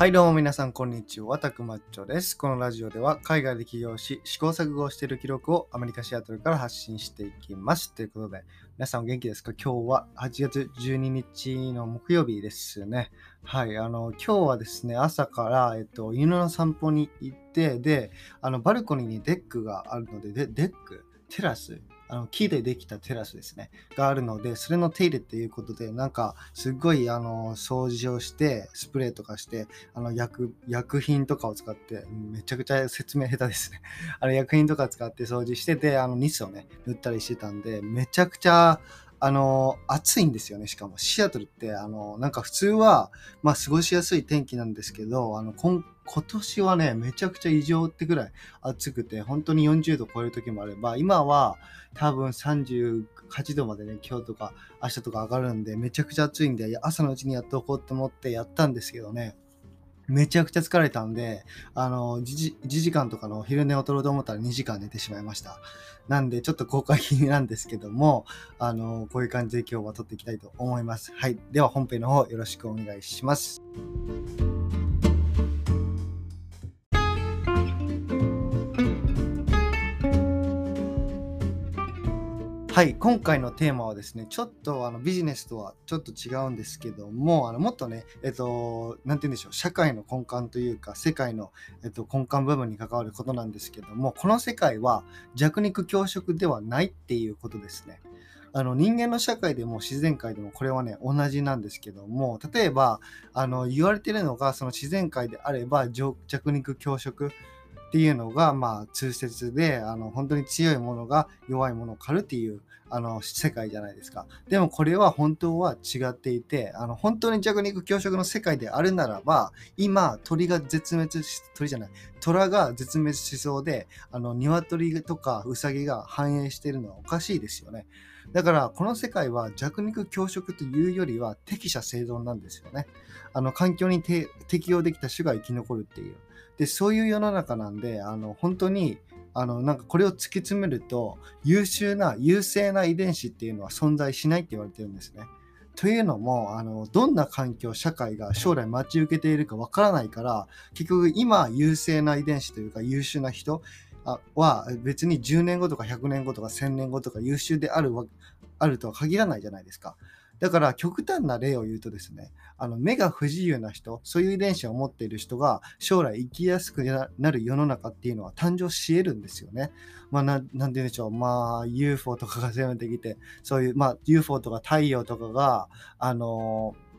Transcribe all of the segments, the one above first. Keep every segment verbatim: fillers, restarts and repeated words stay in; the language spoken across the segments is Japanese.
はいどうも皆さんこんにちは、たくまっちょです。このラジオでは海外で起業し試行錯誤をしている記録をアメリカシアトルから発信していきます。ということで皆さんお元気ですか？今日ははちがつじゅうににちの木曜日ですね。はい、あの今日はですね、朝から、えっと、犬の散歩に行って、であのバルコニーにデックがあるので、でデックテラスあの木でできたテラスですねがあるので、それの手入れっていうことで、なんかすごいあの掃除をしてスプレーとかして、あの 薬, 薬品とかを使って、めちゃくちゃ説明下手ですねあの薬品とか使って掃除して、であのニスをね塗ったりしてたんで、めちゃくちゃあの暑いんですよね。しかもシアトルってあのなんか普通はまあ過ごしやすい天気なんですけど、あの今今年はね、めちゃくちゃ異常ってくらい暑くて、本当によんじゅうど超える時もあれば、今は多分さんじゅうはちどまでね、今日とか明日とか上がるんで、めちゃくちゃ暑いんで、朝のうちにやっとこうと思ってやったんですけどね、めちゃくちゃ疲れたんで、あの 1, 1時間とかの昼寝を取ろうと思ったらにじかん寝てしまいました。なんでちょっと後悔気味なんですけども、あのこういう感じで今日は撮っていきたいと思います。はい、では本編の方よろしくお願いします。はい、今回のテーマはですね、ちょっとあのビジネスとはちょっと違うんですけども、あのもっとね、えっと、なんて言うんでしょう、社会の根幹というか、世界の、えっと、根幹部分に関わることなんですけども、この世界は弱肉強食ではないっていうことですね。あの人間の社会でも自然界でもこれはね同じなんですけども、例えばあの言われているのが、その自然界であれば弱肉強食っていうのがまあ通説で、あの本当に強いものが弱いものを狩るっていうあの世界じゃないですか。でもこれは本当は違っていて、あの本当に弱肉強食の世界であるならば、今鳥が絶滅し鳥じゃない虎が絶滅しそうで、あの鶏とかウサギが繁栄しているのはおかしいですよね。だからこの世界は弱肉強食というよりは適者生存なんですよね。あの環境に適応できた種が生き残るっていう。でそういう世の中なんで、あの本当にあのなんかこれを突き詰めると、優秀な優勢な遺伝子っていうのは存在しないって言われてるんですね。というのも、あのどんな環境社会が将来待ち受けているかわからないから、結局今優勢な遺伝子というか優秀な人は別にじゅうねんごとかひゃくねんごとかせんねんごとか優秀であるわあるとは限らないじゃないですか。だから極端な例を言うとですね、あの目が不自由な人、そういう遺伝子を持っている人が将来生きやすくなる世の中っていうのは誕生し得るんですよね。まあ な, なんて言うんでしょう、まあ ユーフォー とかが攻めてきて、そういう、まあ、ユーフォー とか太陽とかがあのー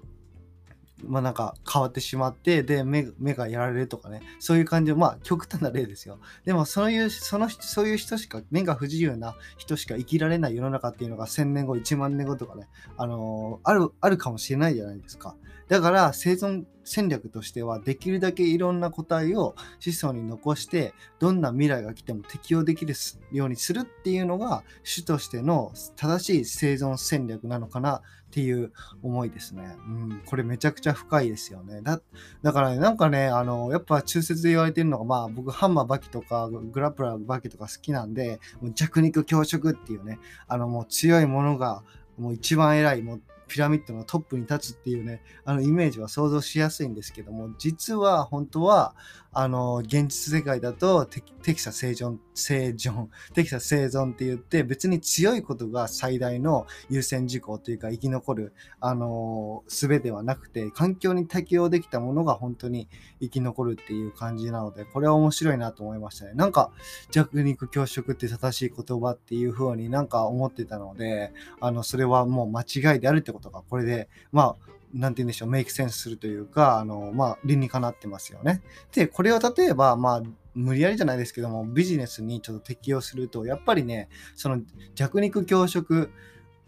まあ、なんか変わってしまって、で 目, 目がやられるとかね、そういう感じの、まあ極端な例ですよ。でもそういうそのそういう人しか、目が不自由な人しか生きられない世の中っていうのがせんねんごいちまんねんごとかね、あのー、あるあるかもしれないじゃないですか。だから生存戦略としては、できるだけいろんな個体を子孫に残して、どんな未来が来ても適応できるようにするっていうのが種としての正しい生存戦略なのかなっていう思いですね。うん、これめちゃくちゃ深いですよね。だ, だから、ね、なんかね、あのやっぱ中説で言われてるのが、まあ僕ハンマーバキとかグラップラーバキとか好きなんで、もう弱肉強食っていうね、あのもう強いものがもう一番偉い、もうピラミッドのトップに立つっていうね、あのイメージは想像しやすいんですけども、実は本当はあの現実世界だと適者生存生存適者生存って言って、別に強いことが最大の優先事項というか、生き残るあの術ではなくて、環境に適応できたものが本当に生き残るっていう感じなので、これは面白いなと思いましたね。なんか弱肉強食って正しい言葉っていう風になんか思ってたので、あのそれはもう間違いであるってこととか、これでまあなんて言うんでしょう、メイクセンスするというか、あのまあ理にかなってますよね。でこれを例えばまあ無理やりじゃないですけども、ビジネスにちょっと適用すると、やっぱりね、その弱肉強食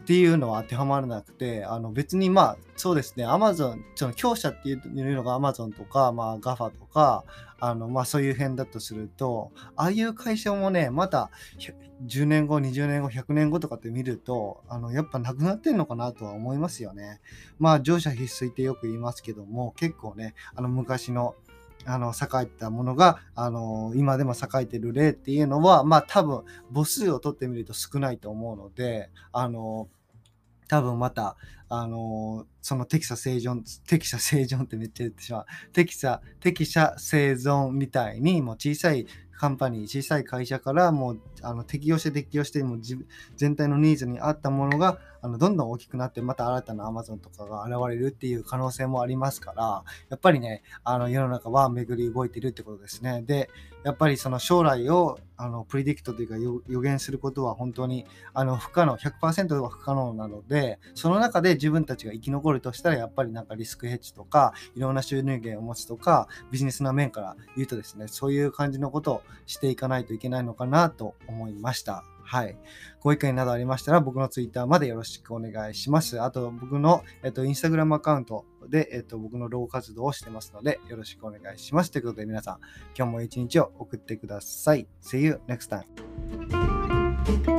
っていうのは当てはまらなくて、あの別にまあそうですね、アマゾンその強者っていうのがアマゾンとか、まあガファとか、あのまあそういう辺だとすると、ああいう会社もね、またじゅうねんごにじゅうねんごひゃくねんごとかって見ると、あのやっぱなくなってんのかなとは思いますよね。まあ乗車必須ってよく言いますけども、結構ね、あの昔のあの栄えたものがあの今でも栄えてる例っていうのは、まあ多分母数を取ってみると少ないと思うので、あの多分また、あのー、その適者生存、適者生存ってめっちゃ言ってしまう。適者、適者生存みたいに、もう小さいカンパニー、小さい会社からもうあの適用して適用して、もう全体のニーズに合ったものがあのどんどん大きくなって、また新たな Amazon とかが現れるっていう可能性もありますから、やっぱりね、あの世の中は巡り動いてるってことですね。で、やっぱりその将来をあのプリディクトというか予言することは本当にあの不可能、ひゃくパーセント は不可能なので、その中で自分たちが生き残るとしたら、やっぱりなんかリスクヘッジとか、いろんな収入源を持つとか、ビジネスな面から言うとですね、そういう感じのことをしていかないといけないのかなと思いました。はい。ご意見などありましたら、僕のツイッターまでよろしくお願いします。あと、僕の、えっと、インスタグラムアカウントで、えっと、僕のロゴ活動をしてますので、よろしくお願いします。ということで、皆さん、今日も一日を送ってください。See you next time.